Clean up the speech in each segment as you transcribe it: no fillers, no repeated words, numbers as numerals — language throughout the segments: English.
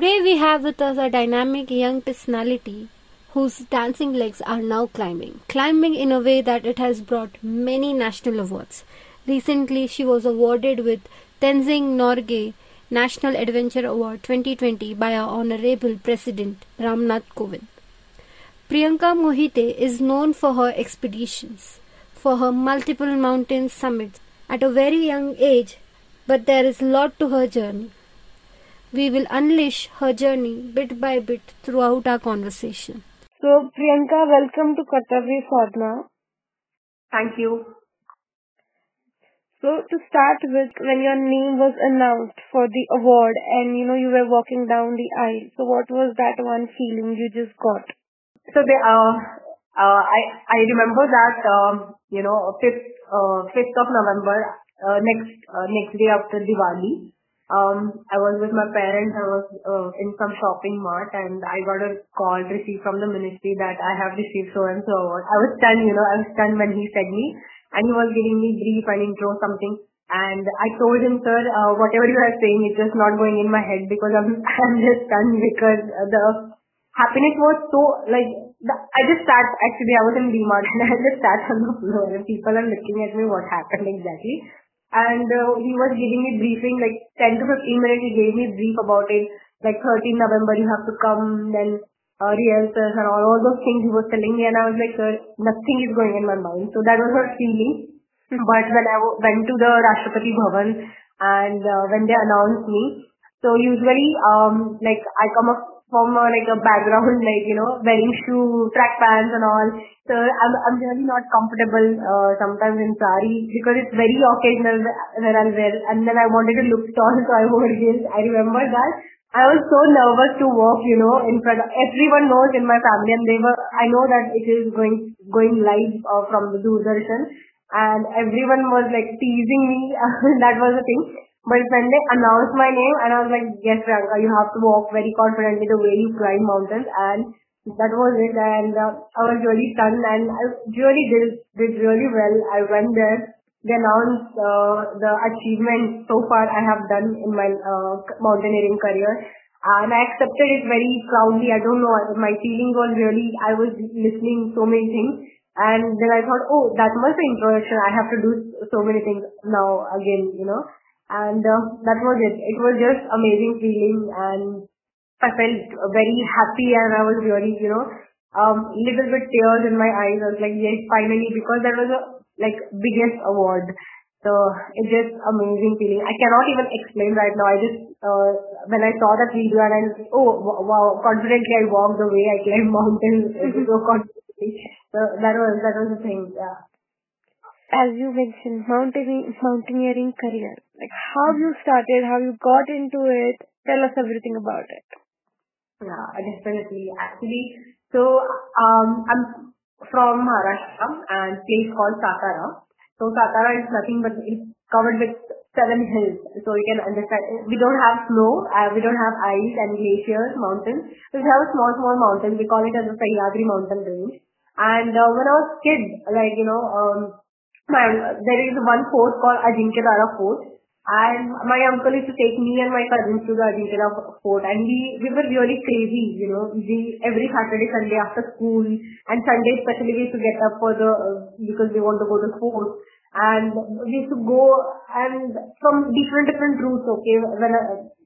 Today we have with us a dynamic young personality whose dancing legs are now climbing in a way that it has brought many national awards. Recently, she was awarded with Tenzing Norgay National Adventure Award 2020 by our Honorable President Ramnath Kovind. Priyanka Mohite is known for her expeditions, for her multiple mountain summits at a very young age, but there is a lot to her journey. We will unleash her journey bit by bit throughout our conversation. So, Priyanka, welcome to Kartavya Sadhana. Thank you. So, to start with, when your name was announced for the award and, you were walking down the aisle, so what was that one feeling you just got? So, I remember that, 5th of November, next day after Diwali, I was with my parents. I was in some shopping mart and I got a call received from the ministry that I have received so-and-so award. I was stunned, when he said me. And he was giving me brief and intro something, and I told him, sir, whatever you are saying, it's just not going in my head because I'm just stunned because the happiness was so, I just sat, actually I was in D-Mart and I just sat on the floor and people are looking at me what happened exactly. And he was giving me briefing, 10 to 15 minutes he gave me brief about it, 13 November you have to come, then rehearsals and all those things he was telling me, and I was like, sir, nothing is going in my mind. So that was her feeling. But when I went to the Rashtrapati Bhavan and when they announced me, so usually I come up from a background wearing shoe, track pants and all. So I'm really not comfortable sometimes in sari because it's very occasional where I'll wear, and then I wanted to look tall, so I wore heels. I remember that. I was so nervous to walk, in front of everyone knows in my family, and I know that it is going live from the Doordarshan, and everyone was teasing me, that was the thing. But when they announced my name, and I was like, yes, Priyanka, you have to walk very confidently the way you climb mountains, and that was it. And I was really stunned, and I really did really well. I went there. They announced the achievements so far I have done in my mountaineering career, and I accepted it very proudly. I don't know, my feeling was really, I was listening so many things, and then I thought, oh, that must be introduction. I have to do so many things now again, and that was it. It was just amazing feeling, and I felt very happy, and I was really, little bit tears in my eyes. I was like, yes, finally, because that was a biggest award. So it's just amazing feeling. I cannot even explain right now. I just, when I saw that video and I was, oh wow, confidently I walked the way I climbed mountains. So confidently. So that was the thing. Yeah. As you mentioned, mountaineering career. How you started, how you got into it. Tell us everything about it. Yeah, definitely. Actually, so I'm from Maharashtra and place called Satara. So Satara is nothing but it's covered with 7 hills. So you can understand we don't have snow, we don't have ice and glaciers, mountains. We have small mountains. We call it as a Sahyadri mountain range. And when I was a kid, there is one fort called Ajinkyatara fort. And my uncle used to take me and my cousins to the Ajinkyatara fort, and we were really crazy, every Saturday, Sunday after school, and Sunday especially we used to get up for the, because we want to go to the fort, and we used to go and from different routes,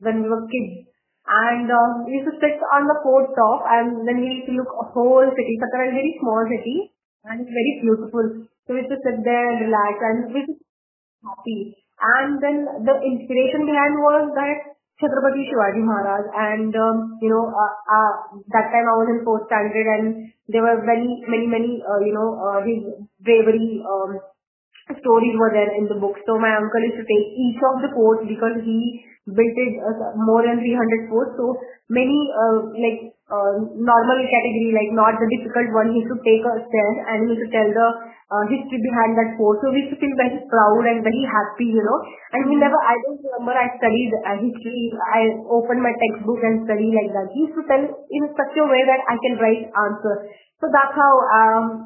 when we were kids, and we used to sit on the fort top, and then we used to look a whole city. Satara is a very small city, and it's very beautiful, so we used to sit there and relax, and we used to be happy. And then the inspiration behind was that Chhatrapati Shivaji Maharaj, and that time I was in 4th standard, and there were many his bravery stories were there in the book. So my uncle used to take each of the forts because he built it more than 300 forts. So many normal category, not the difficult one, he used to take a step and he used to tell the history behind that fort. So we used to feel very proud and very happy, And I don't remember I studied history. I opened my textbook and studied like that. He used to tell in such a way that I can write answers. So that's how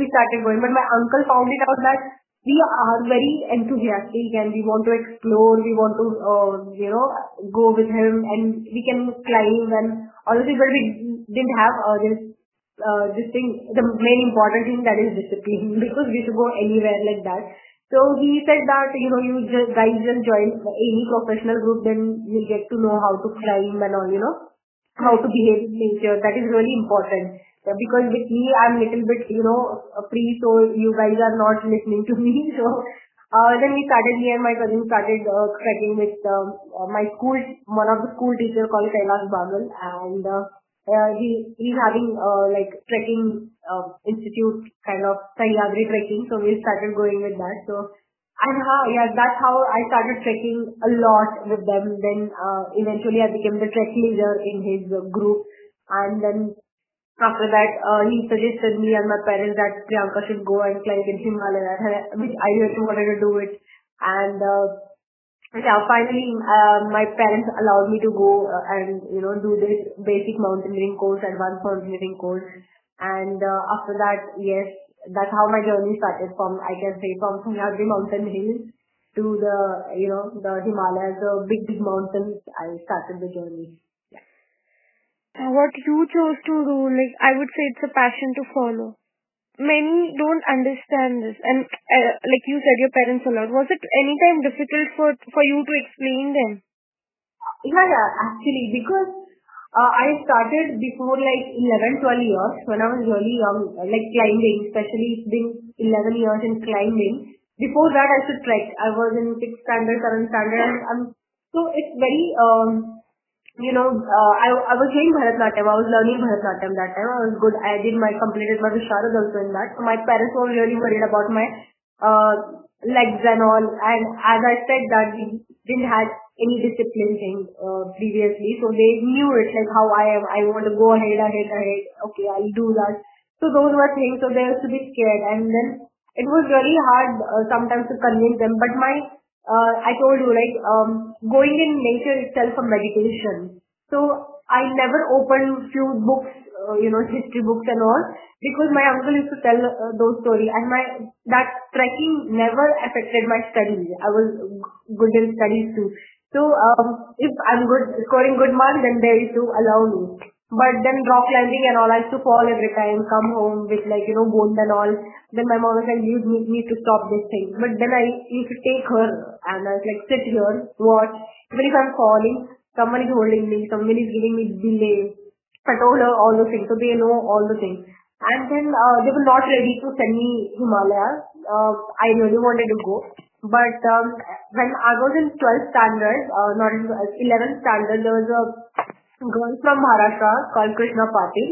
we started going. But my uncle found it out that we are very enthusiastic and we want to explore, we want to, go with him and we can climb and all of this, but we didn't have this thing, the main important thing that is discipline, because we should go anywhere like that. So he said that, you guys just join any professional group, then you'll get to know how to climb and all, how to behave in nature. That is really important. Because with me, I'm little bit, free, so you guys are not listening to me. So then me and my cousin started trekking with my school, one of the school teacher called Kailash Bagal, and he's having trekking institute kind of Sahyadri trekking, so we started going with that. So that's how I started trekking a lot with them. Then eventually I became the trek leader in his group, and then after that, he suggested me and my parents that Priyanka should go and climb in Himalaya, which I really wanted to do it. And finally, my parents allowed me to go and, do this basic mountaineering course, advanced mountaineering course. And after that, yes, that's how my journey started from Sahyadri mountain hills to the, the Himalayas, the big, big mountains. I started the journey. What you chose to do, I would say it's a passion to follow. Many don't understand this. And you said, your parents allowed. Was it any time difficult for you to explain them? Yeah, actually, because I started before 11, 12 years, when I was really young, climbing, especially it's been 11 years in climbing. Before that, I used to trek. I was in 6th standard, 7th standard. So it's very... I was doing Bharatnatyam. I was learning Bharatnatyam that time. I was good. I completed my Visharad also in that. So my parents were really worried about my legs and all. And as I said that we didn't have any discipline thing previously. So they knew it, how I am. I want to go ahead. Okay, I'll do that. So those were things. So they used to be scared. And then it was really hard sometimes to convince them. But I told you, going in nature itself for meditation. So I never opened few books, history books and all, because my uncle used to tell those stories, and that trekking never affected my studies. I was good in studies too. So if I'm scoring good marks, then they used to allow me. But then rock climbing and all, I used to fall every time, come home with bone and all. Then my mom was like, you need to stop this thing. But then I used to take her and I was like, sit here, watch. Even if I'm falling, someone is holding me, someone is giving me delay. I told her all those things, so they know all the things. And then they were not ready to send me Himalaya. I really wanted to go. But when I was in 12th standard, not in 11th standard, there was a girl from Maharashtra called Krishna Patil.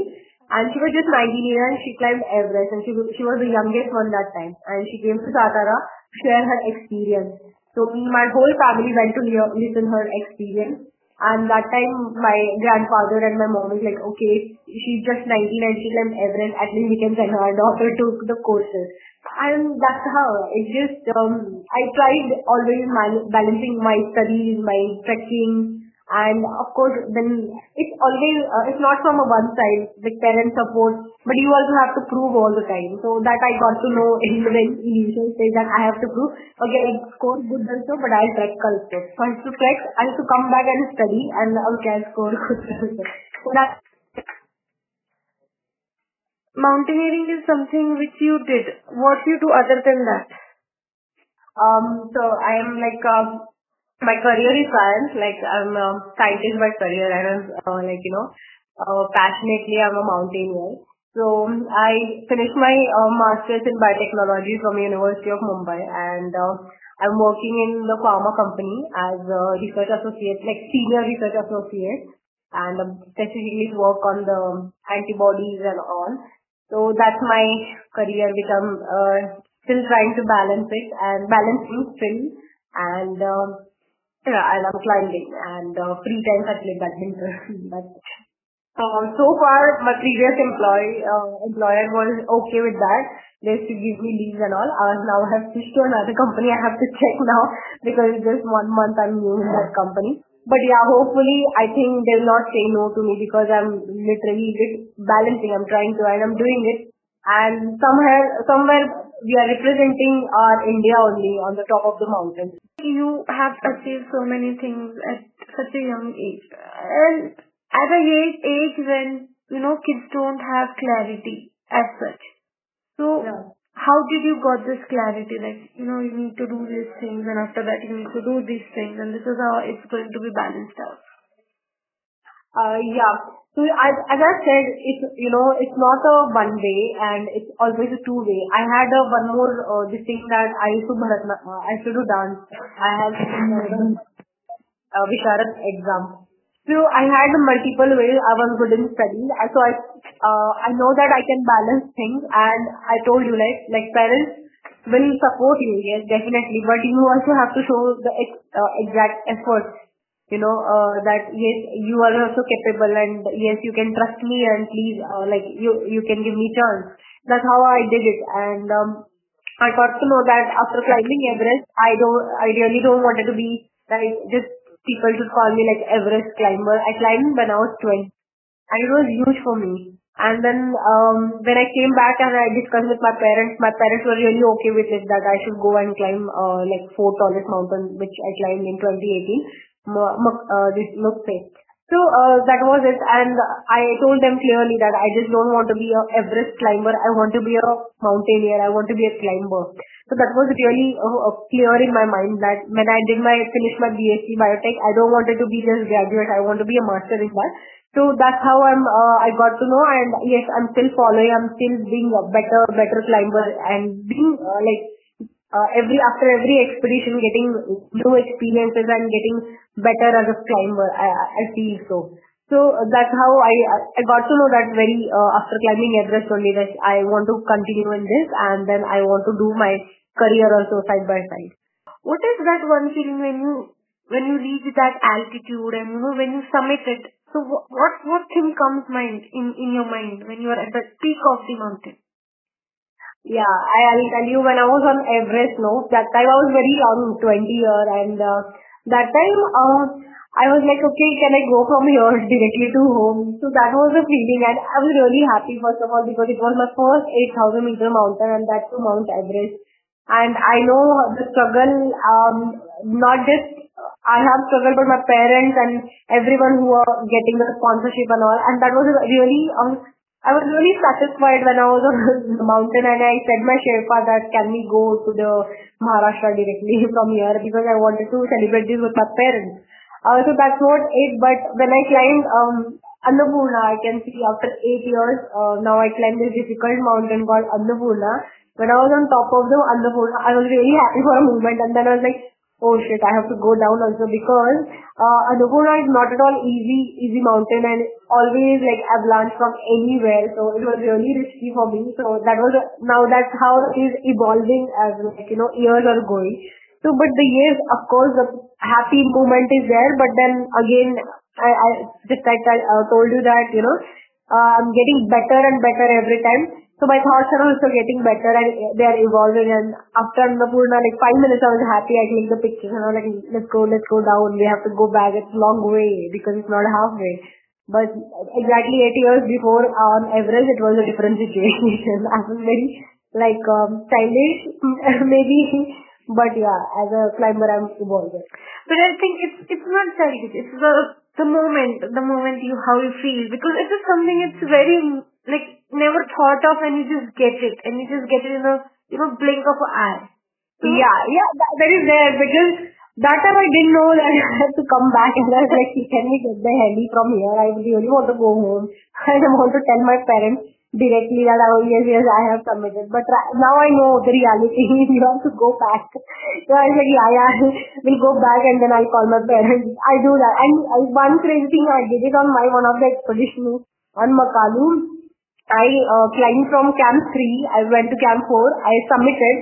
And she was just 19 years and she climbed Everest, and she was the youngest one that time, and she came to Satara to share her experience. So my whole family went to listen her experience, and that time my grandfather and my mom was like, okay, she's just 19 and she climbed Everest, at least we can send her daughter to the courses. And that's how it just, I tried always balancing my studies, my trekking. And of course, then it's always, it's not from a one side, the parent support, but you also have to prove all the time. So that I got to know in the initial stage that I have to prove, okay, I scored good also, but I'll trek also. So I have to trek, I have to come back and study, and okay, I'll score good also. So that mountaineering is something which you did. What you do other than that? So I am my career is science, I'm a scientist by career, and I'm passionately I'm a mountaineer. So I finished my master's in biotechnology from University of Mumbai, and I'm working in the pharma company as a research associate, senior research associate, and specifically work on the antibodies and all. So that's my career, which I'm still trying to balance it and balancing still, and I love climbing and free time I play badminton. But so far, my previous employer was okay with that. They used to give me leaves and all. Now I have switched to another company. I have to check now because it's just 1 month I'm new in that company. But yeah, hopefully I think they will not say no to me, because I'm literally balancing. I'm trying to, and I'm doing it. And somewhere we are representing our India only on the top of the mountains. You have achieved so many things at such a young age. And at a young age when, you know, kids don't have clarity as such. So, yeah. How did you got this clarity that, you know, you need to do these things and after that you need to do these things and this is how it's going to be balanced out? Yeah. So as I said, it's, you know, it's not a one way and it's always a two way. I had a one more this thing that I used to do dance. I had Visharad exam. So I had multiple ways. I was good in studies. So I know that I can balance things, and I told you like parents will support you, yes, definitely. But you also have to show the exact effort. You know that yes, you are also capable, and yes, you can trust me, and please, like you can give me chance. That's how I did it, and I got to know that after climbing Everest, I really don't want to be like just. People should call me like Everest climber. I climbed when I was 20 and it was huge for me. And then when I came back and I discussed with my parents were really okay with it that I should go and climb like 4 tallest mountains which I climbed in 2018, this Lhotse. So that was it, and I told them clearly that I just don't want to be an Everest climber, I want to be a mountaineer, I want to be a climber. So that was really clear in my mind that when I finished my BSc Biotech, I don't wanted to be just graduate. I want to be a master in that. So that's how I got to know, and yes, I'm still following. I'm still being a better climber and being after every expedition, getting new experiences and getting better as a climber. I feel so. So that's how I got to know that very after climbing Everest only that I want to continue in this, and then I want to do my career also side by side. What is that one feeling when you reach that altitude and you know when you summit it? So what thing comes mind in your mind when you are at the peak of the mountain? Yeah, I'll tell you when I was on Everest, no, that time I was very young, 20 year, and that time I was like, okay, can I go from here directly to home? So that was the feeling, and I was really happy first of all because it was my first 8,000-meter mountain, and that's to Mount Everest. And I know the struggle, not just I have struggled, but my parents and everyone who are getting the sponsorship and all. And that was really, I was really satisfied when I was on the mountain, and I said my Sherpa that can we go to the Maharashtra directly from here because I wanted to celebrate this with my parents. So that's not it, but when I climbed Annapurna, I can see after 8 years, now I climbed this difficult mountain called Annapurna. When I was on top of the Annapurna, I was really happy for a moment, and then I was like, oh shit, I have to go down also because Annapurna is not at all easy mountain and always like avalanche from anywhere, so it was really risky for me. So that was, now that's how it is evolving as like, you know, years are going. So, but the years, of course, the happy moment is there, but then again, I just like I told you that, you know, I'm getting better and better every time. So my thoughts are also getting better and they are evolving, and after Annapurna, like 5 minutes I was happy, I clicked the pictures and I was like, let's go down, we have to go back, it's a long way because it's not halfway. But exactly 8 years before on Everest, it was a different situation. I was very like childish, maybe. But yeah, as a climber, I'm evolving. But I think it's not childish. It's the moment how you feel, because it is something it's very like never thought of, and you just get it, in a blink of an eye. So, yeah, that is there, because that time I didn't know that I had to come back, and I was like, can we get the heli from here? I really want to go home. I want to tell my parents directly that yes, I have submitted, but now I know the reality. You have to go back. So I said, yeah, we'll go back, and then I'll call my parents. I do that, and one crazy thing I did it on my one of the expeditions on Makalu. I climbed from camp 3. I went to camp 4. I submitted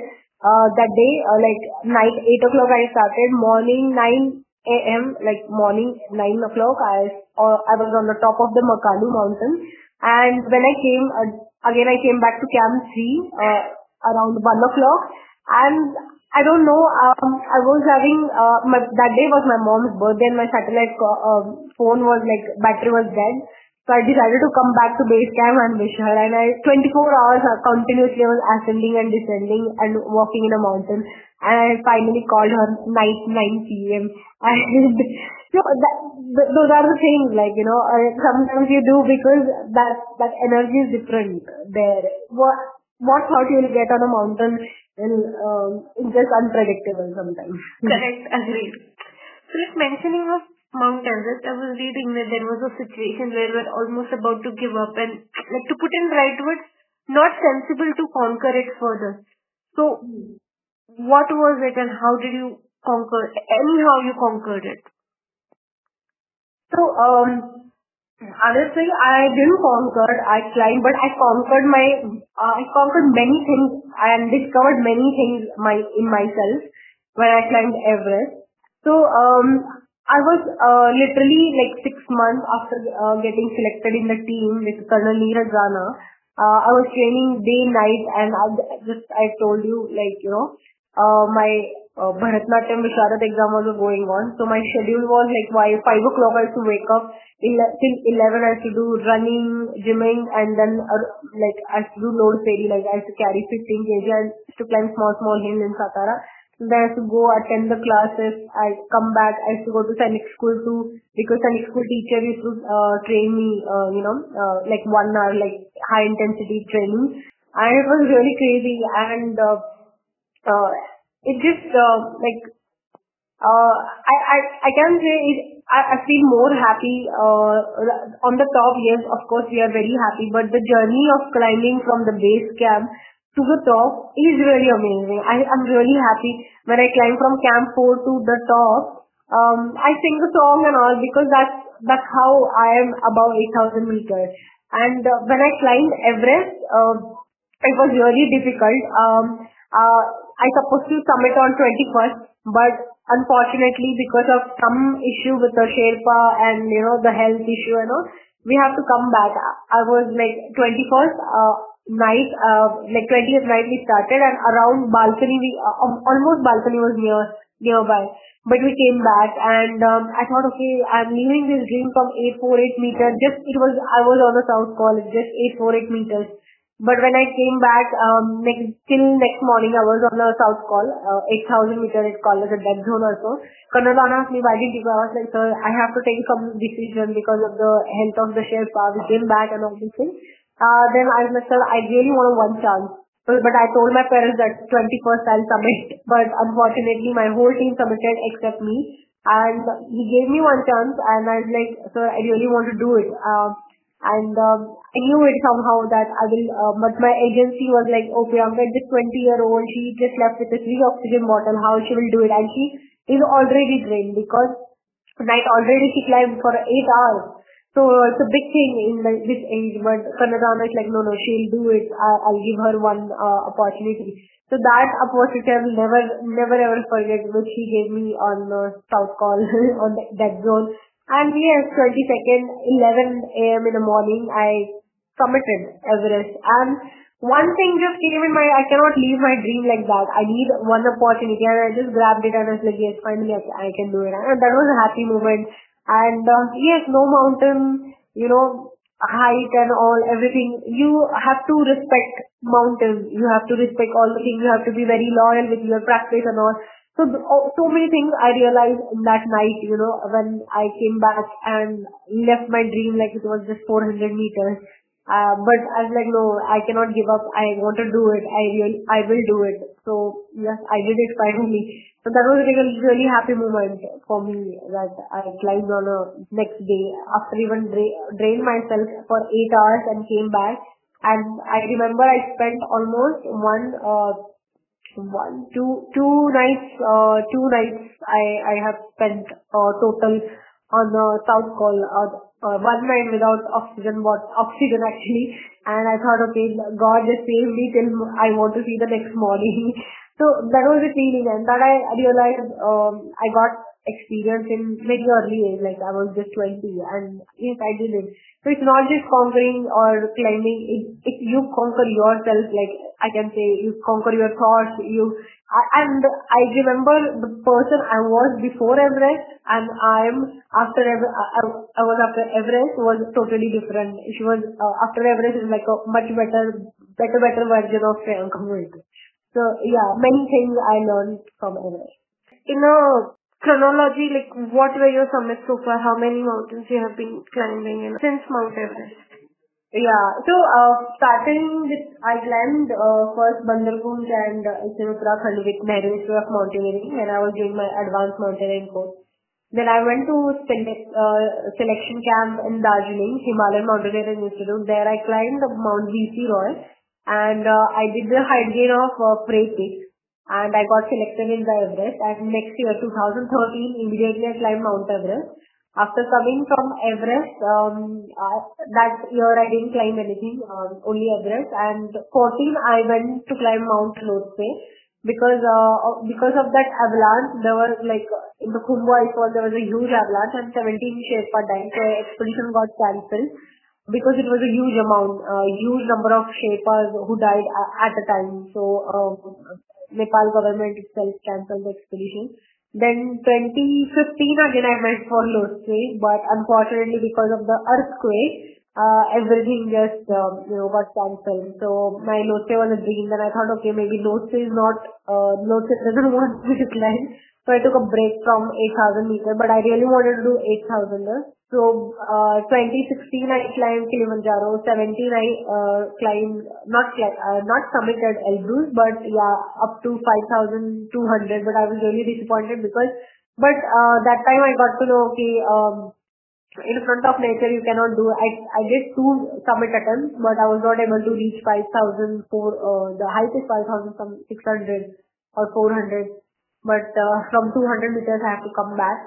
that day, like night 8 o'clock. I started morning 9 a.m. Like morning 9 o'clock. I was on the top of the Makalu mountain. And when I came, again I came back to camp 3 around 1 o'clock, and I don't know, I was having, that day was my mom's birthday, and my satellite phone was like, battery was dead, So I decided to come back to base camp and Visharad, and I 24 hours continuously was ascending and descending and walking in a mountain, and I finally called her 9 p.m. And so those are the things, like, you know, sometimes you do, because that energy is different there. What thought you will get on a mountain is just unpredictable sometimes. Correct, agreed. So just mentioning of Mount Everest, I was reading that there was a situation where we were almost about to give up, and, like, to put in right words, not sensible to conquer it further. So what was it and how did you conquer? Anyhow you conquered it. So honestly, I didn't conquer. I climbed, but I conquered many things and discovered many things in myself when I climbed Everest. So I was literally like 6 months after getting selected in the team with Colonel Neerajana. I was training day and night, and I told you, like, you know, my Bharatnatyam Visharad exam was going on. So my schedule was like, by 5 o'clock I had to wake up, till 11 I had to do running, gymming, and then like I had to do load ferry, like I had to carry 15 kg, I had to climb small hills in Satara. Then I have to go attend the classes, I come back, I have to go to St. Nick's school too, because St. Nick's school teacher used to train me, like 1 hour, like high intensity training. And it was really crazy, and it just, I can say I feel more happy on the top. Yes, of course we are very happy, but the journey of climbing from the base camp to the top is really amazing. I'm really happy when I climb from camp 4 to the top. I sing the song and all, because that's how I am above 8,000 meters. And when I climbed Everest, it was really difficult. I supposed to summit on 21st, but unfortunately because of some issue with the Sherpa and, you know, the health issue and all, we have to come back. I was like 21st, night, like 20th night we started, and around balcony, almost balcony was nearby, but we came back, and I thought, okay, I'm leaving this dream from 848 meters, I was on the south call, just 848 meters, but when I came back, till next morning, I was on the south call, 8,000 meters, it's called as a dead zone or so. Kanadana asked me, why didn't you go? I was like, sir, I have to take some decision because of the health of the Sherpa. We came back and all these things. Then I was like, sir, I really want one chance. But I told my parents that 21st I'll submit. But unfortunately, my whole team submitted except me. And he gave me one chance, and I was like, sir, I really want to do it. I knew it somehow that I will, but my agency was like, oh, Priyanka, this 20-year-old, she just left with a free oxygen bottle, how she will do it. And she is already trained, because tonight already she climbed for 8 hours. So it's a big thing in this age, but Kanadana is like, no, she'll do it. I'll give her one opportunity. So that opportunity I will never ever forget, which she gave me on the South Call, on the dead zone. And yes, 22nd, 11 a.m. in the morning, I summited Everest. And one thing just came in I cannot leave my dream like that. I need one opportunity, and I just grabbed it, and I was like, yes, finally I can do it. And that was a happy moment. And yes, no mountain, you know, height and all, everything. You have to respect mountains. You have to respect all the things. You have to be very loyal with your practice and all. So many things I realized in that night, you know, when I came back and left my dream like it was just 400 meters. But I was like, no, I cannot give up. I want to do it. I will do it. So yes, I did it finally. So that was a really happy moment for me, that I climbed on a next day after even drained myself for 8 hours and came back. And I remember I spent almost two nights I have spent total on the South Call, one night without oxygen actually, and I thought, okay, God just saved me till I want to see the next morning. So that was the feeling, and that I realized I got experience in very early age, like I was just 20, and yes, I did it. So it's not just conquering or climbing, if you conquer yourself, like I can say, you conquer your thoughts, you And I remember the person I was before Everest and I was after Everest was totally different. She was after Everest is like a much better version of Priyanka Mohite. So yeah, many things I learned from Everest. In a chronology, like what were your summits so far? How many mountains you have been climbing since Mount Everest? Yeah, so starting with, I climbed first Bandarpunch and Chirapra with Nehru Institute of Mountaineering when I was doing my advanced mountaineering course. Then I went to selection camp in Darjeeling, Himalayan Mountaineering Institute. There I climbed Mount Bishri Roy and I did the height gain of Frey Peak and I got selected in the Everest. And next year, 2013, immediately I climbed Mount Everest. After coming from Everest, that year I didn't climb anything, only Everest. And 2014, I went to climb Mount Lhotse because of that avalanche. There were like in the Khumbu icefall, there was a huge avalanche and 17 Sherpa died. So expedition got cancelled because it was a huge amount, huge number of Sherpas who died at the time. So Nepal government itself cancelled the expedition. Then 2015 again I went for Lhotse, but unfortunately because of the earthquake, everything just got cancelled. So my Lhotse was a dream. Then I thought, okay, maybe Lhotse doesn't want me to climb. So I took a break from 8,000 meters, but I really wanted to do 8,000. So 2016 I climbed Kilimanjaro. 2017 I not summited Elbrus, but yeah, up to 5,200. But I was really disappointed because that time I got to know okay, in front of nature you cannot do. I did 2 summit attempts, but I was not able to reach 5,000. The height is 5,600 or 400. But from 200 meters I have to come back.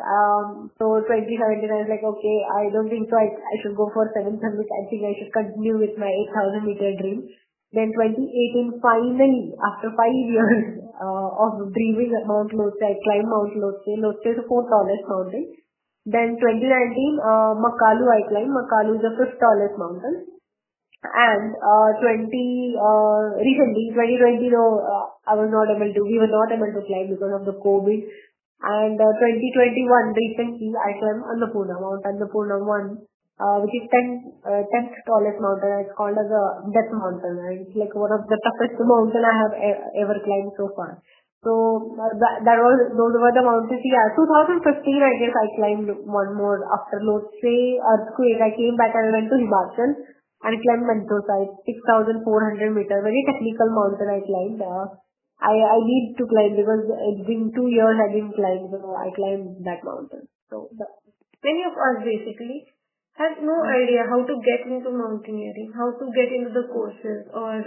So 2017 I was like, okay, I don't think so. I should go for 700. I think I should continue with my 8,000 meter dream. Then 2018, finally, after 5 years of dreaming at Mount Lhotse, I climbed Mount Lhotse. Lhotse is the 4th tallest mountain. Then 2019, Makalu I climbed. Makalu is the 5th tallest mountain. And recently 2020 we were not able to climb because of the COVID. And 2021 recently I climbed Annapurna, Mount Annapurna 1, which is 10th tallest mountain. It's called as a death mountain, and it's like one of the toughest mountain I have ever climbed so far. So those were the mountains. Yeah, 2015 I guess I climbed one more after Lhotse earthquake. I came back and went to Himachal. And I climbed Mantosa, 6,400 meters, very technical mountain I climbed. I need to climb because it's been 2 years I didn't climb, so I climbed that mountain. So many of us basically have no idea how to get into mountaineering, how to get into the courses, or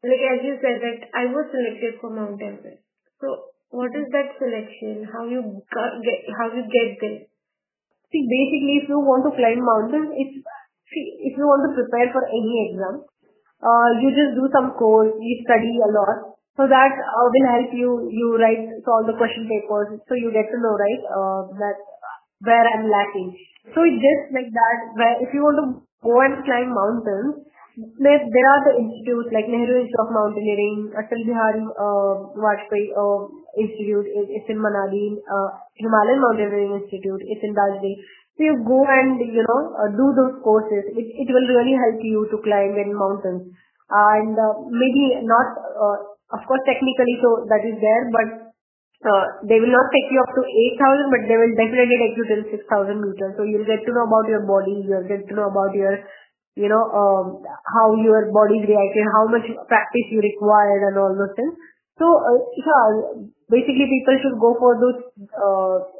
like as you said that I was selected for Mount Everest. So what is that selection? How you get there? See, basically, if you want to climb mountains, if you want to prepare for any exam, you just do some course, you study a lot. So that will help you, solve the question papers, so you get to know, right, that where I'm lacking. So it's just like that, where if you want to go and climb mountains, there are the institutes like Nehru Institute of Mountaineering, Atal Bihari Vajpayee Institute, it's in Manali, Himalayan Mountaineering Institute, it's in Darjeeling. So you go and, do those courses. It will really help you to climb in mountains. And maybe not, of course, technically, so that is there, but they will not take you up to 8,000, but they will definitely take you till 6,000 meters. So you'll get to know about your body, you'll get to know about your, how your body reacted, how much practice you required and all those things. So, basically people should go for those,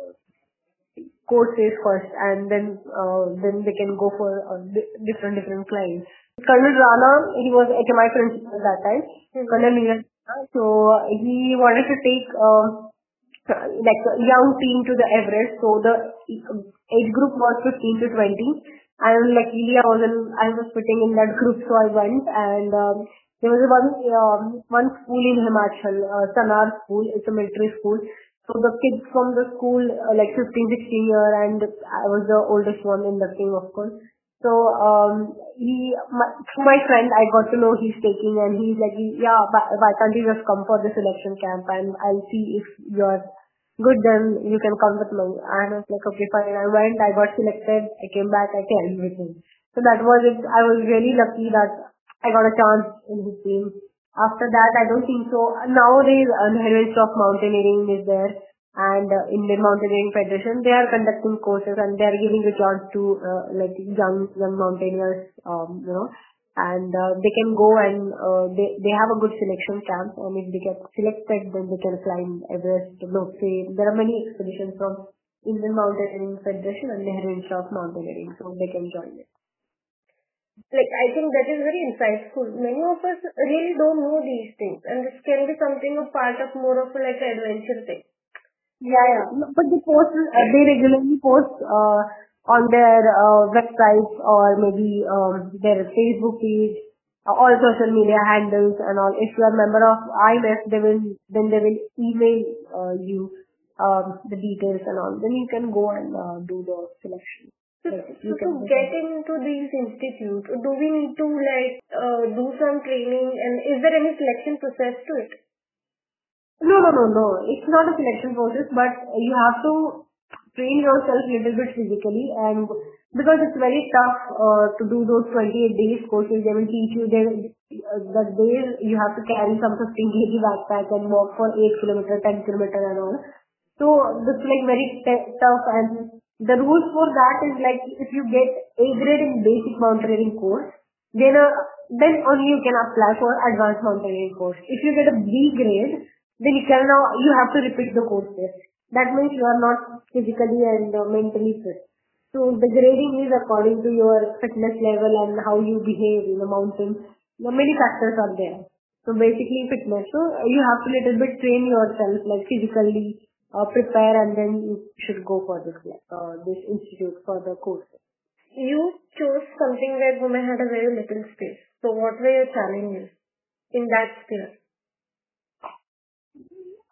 courses first, and then they can go for different climbs. Colonel Rana, he was HMI principal at that time. Colonel Neerajana, so he wanted to take like a young team to the Everest. So the age group was 15 to 20, and luckily I was fitting in that group, so I went. And there was one school in Himachal, Satara school. It's a military school. So the kids from the school, like 15, 16 year, and I was the oldest one in the team, of course. So through my friend, I got to know he's taking, and he's like, yeah, why can't you just come for the selection camp, and I'll see if you're good, then you can come with me. And I was like, okay, fine. I went, I got selected, I came back, I carried with him. So that was it. I was really lucky that I got a chance in his team. After that, I don't think so. Nowadays, Nehru Institute of Mountaineering is there, and Indian Mountaineering Federation, they are conducting courses and they are giving a chance to like young mountaineers, and they can go and they have a good selection camp, and if they get selected, then they can climb Everest, Lhotse. There are many expeditions from Indian Mountaineering Federation and Nehru Institute of Mountaineering, so they can join it. Like, I think that is very insightful. Many of us really don't know these things, and this can be something a part of more of like an adventure thing. Yeah. But the posts, they regularly post on their websites or maybe their Facebook page, all social media handles and all. If you are a member of IMF, they will email you the details and all. Then you can go and do the selection. So to get into these institutes, do we need to do some training, and is there any selection process to it? No. It's not a selection process, but you have to train yourself a little bit physically, and because it's very tough to do those 28 days courses. They will teach you the days you have to carry some 15 kg backpack and walk for 8 kilometers, 10 kilometers and all. So this is very tough, and the rules for that is if you get A grade in basic mountaineering course, then only you can apply for advanced mountaineering course. If you get a B grade, then you have to repeat the course test. That means you are not physically and mentally fit. So the grading is according to your fitness level and how you behave in the mountains. Many factors are there. So basically fitness. So you have to little bit train yourself, physically prepare, and then you should go for this institute for the course. You chose something where women had a very little space. So what were your challenges in that sphere?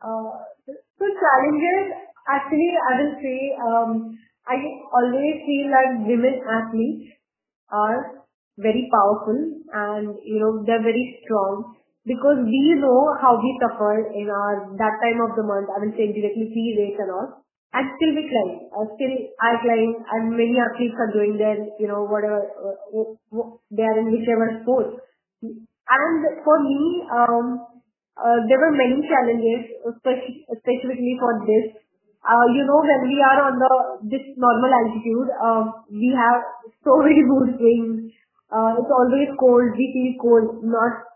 So challenges, actually I will say, I always feel like women athletes are very powerful, and they're very strong, because we know how we suffered in that time of the month, I will say directly sea race and all, and still we climb, and many athletes are doing their, whatever, they are in whichever sport. And for me, there were many challenges, specifically for this. When we are on this normal altitude, we have so many mood swings. It's always cold. We feel cold,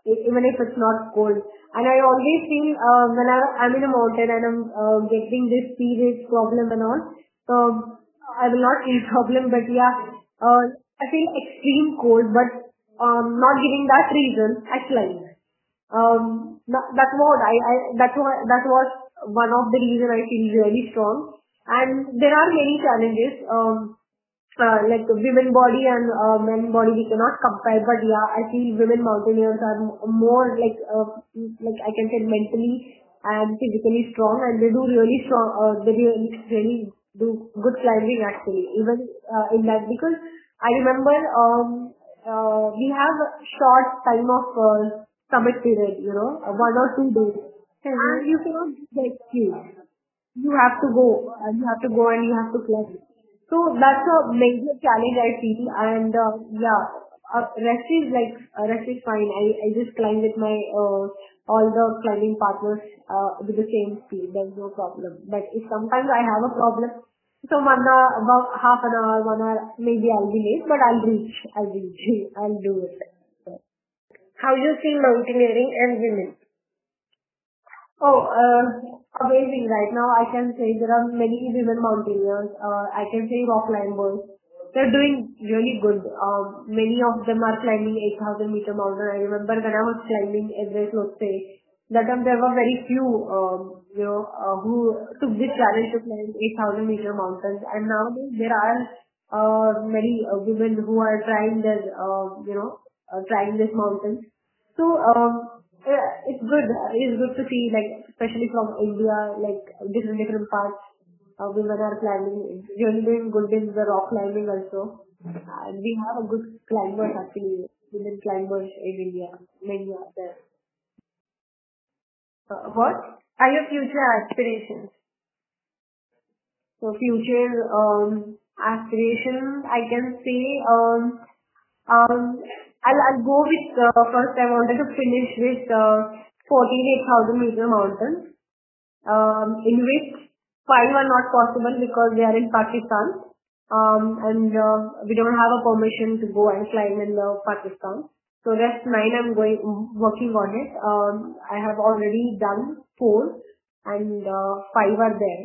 even if it's not cold. And I always feel when I'm in a mountain and I'm getting this serious problem and all. I will not feel problem, but I feel extreme cold. But not giving that reason, I climb. That was one of the reason I feel really strong. And there are many challenges, like women body and men body we cannot compare. But yeah, I feel women mountaineers are more I can say mentally and physically strong, and they do really strong. They really do good climbing actually, even in that, because I remember we have a short time of summit period, 1 or 2 days. And you cannot give the excuse. You have to go, and you have to climb. So that's a major challenge I feel, and rest is fine. I just climb with my all the climbing partners with the same speed. There's no problem. But if sometimes I have a problem, so about half an hour, 1 hour, maybe I'll be late, but I'll reach. I'll do it. How you see mountaineering and women? Amazing. Right now I can say there are many women mountaineers. I can say rock climbers. They're doing really good. Many of them are climbing 8,000 meter mountain. I remember when I was climbing Everest, Lhotse, that time there were very few, who took this challenge to climb 8,000 meter mountains. And nowadays there are many women who are trying their, trying this mountain. So it's good. It's good to see, especially from India, different parts. Women are climbing. Really doing good in the rock climbing also. We have a good climbers actually, women climbers in India, many are there. What are your future aspirations? So future aspirations, I can say, I'll go with, first I wanted to finish with 48,000 meter mountains, in which 5 are not possible because they are in Pakistan. We don't have a permission to go and climb in Pakistan. So rest 9 I'm working on it. I have already done 4 and 5 are there.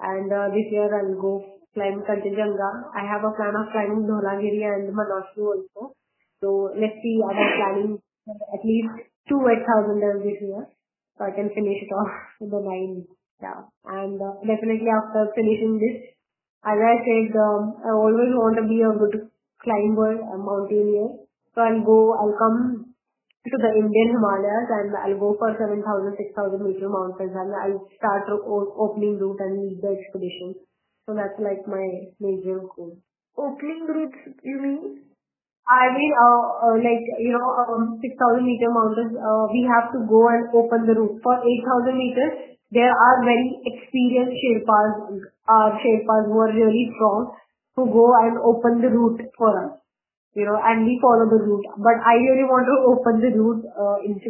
And this year I'll go climb Kanchenjunga. I have a plan of climbing Dholagiri and Manaslu also. So let's see, I'm planning at least 2 8,000 this year. So I can finish it off in the 9. Yeah. And definitely after finishing this, as I said, I always want to be a good climber, a mountaineer. So I'll come to the Indian Himalayas and I'll go for 7,000, 6,000 meter mountains and I'll start opening route and lead the expedition. So that's like my major goal. Opening routes, you mean? I mean, like, you know, 6,000 meter mountains, we have to go and open the route. For 8,000 meters, there are very experienced Sherpas who are really strong, who go and open the route for us, you know, and we follow the route. But I really want to open the route in 6,000,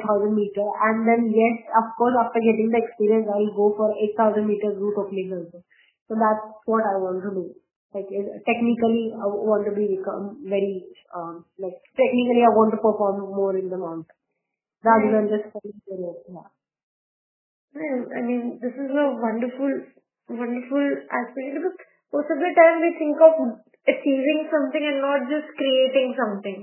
7,000 meter, and then yes, of course, after getting the experience, I'll go for 8,000 meter route opening also. So that's what I want to do. Like technically, I want to become very like technically, I want to perform more in the mountain rather than just following. Yeah. Well, I mean, this is a wonderful, wonderful aspiration because most of the time we think of achieving something and not just creating something.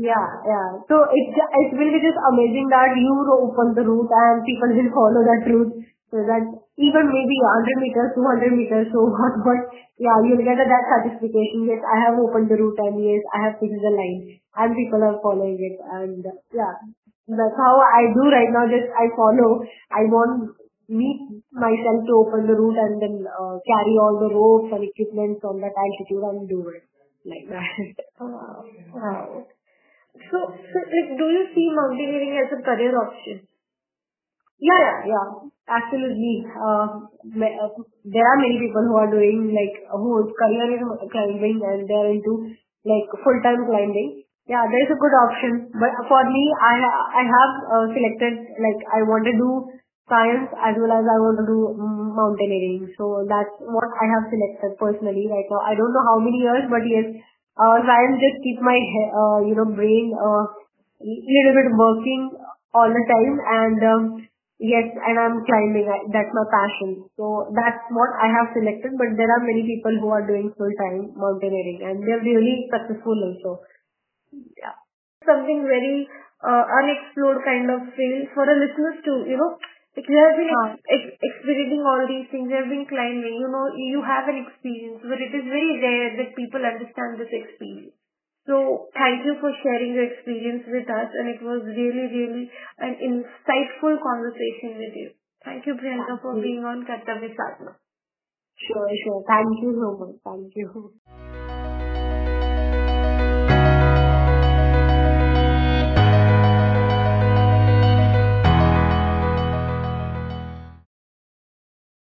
Yeah, yeah. So it will be just amazing that you open the route and people will follow that route. So that even maybe 100 meters, 200 meters, so what, but yeah, you'll get that satisfaction. Yes, I have opened the route and yes, I have fixed the line and people are following it and yeah. That's how I do right now, just I follow. I want myself to open the route and then carry all the ropes and equipment on that altitude and do it like that. Wow. Wow. So like, do you see mountaineering as a career option? Yeah. Absolutely. There are many people who are doing like, whose career is climbing and they're into like full-time climbing. Yeah, there is a good option, but for me, I have selected, like, I want to do science as well as I want to do mountaineering. So that's what I have selected personally right now. I don't know how many years, but yes, science just keep my brain little bit working all the time, and yes, and I'm climbing. That's my passion. So that's what I have selected. But there are many people who are doing full time mountaineering, and they're really successful also. Yeah. Something very unexplored kind of field for the listeners to, you know, like you have been experiencing all these things, you have been climbing, you know, you have an experience, but it is very rare that people understand this experience. So thank you for sharing your experience with us, and it was really, really an insightful conversation with you. Thank you, Priyanka, for being on Kartavya Sadhana. Sure. Thank you so much. Thank you.